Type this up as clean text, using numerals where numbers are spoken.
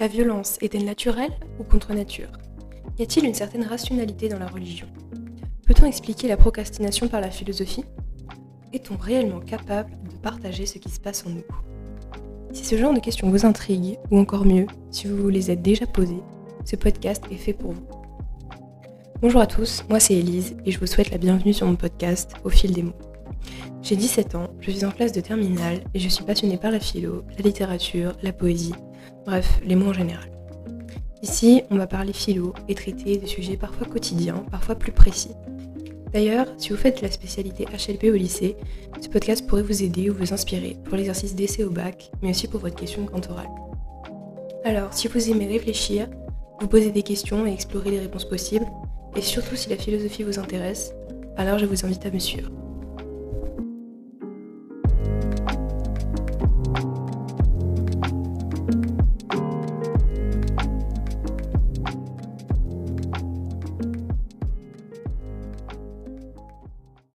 La violence est-elle naturelle ou contre nature? Y a-t-il une certaine rationalité dans la religion? Peut-on expliquer la procrastination par la philosophie? Est-on réellement capable de partager ce qui se passe en nous? Si ce genre de questions vous intrigue, ou encore mieux, si vous vous les êtes déjà posées, ce podcast est fait pour vous. Bonjour à tous, moi c'est Élise et je vous souhaite la bienvenue sur mon podcast Au fil des mots. J'ai 17 ans, je suis en classe de terminale et je suis passionnée par la philo, la littérature, la poésie, bref, les mots en général. Ici, on va parler philo et traiter de sujets parfois quotidiens, parfois plus précis. D'ailleurs, si vous faites la spécialité HLP au lycée, ce podcast pourrait vous aider ou vous inspirer pour l'exercice d'essai au bac, mais aussi pour votre question de grand oral. Alors, si vous aimez réfléchir, vous poser des questions et explorer les réponses possibles, et surtout si la philosophie vous intéresse, alors je vous invite à me suivre.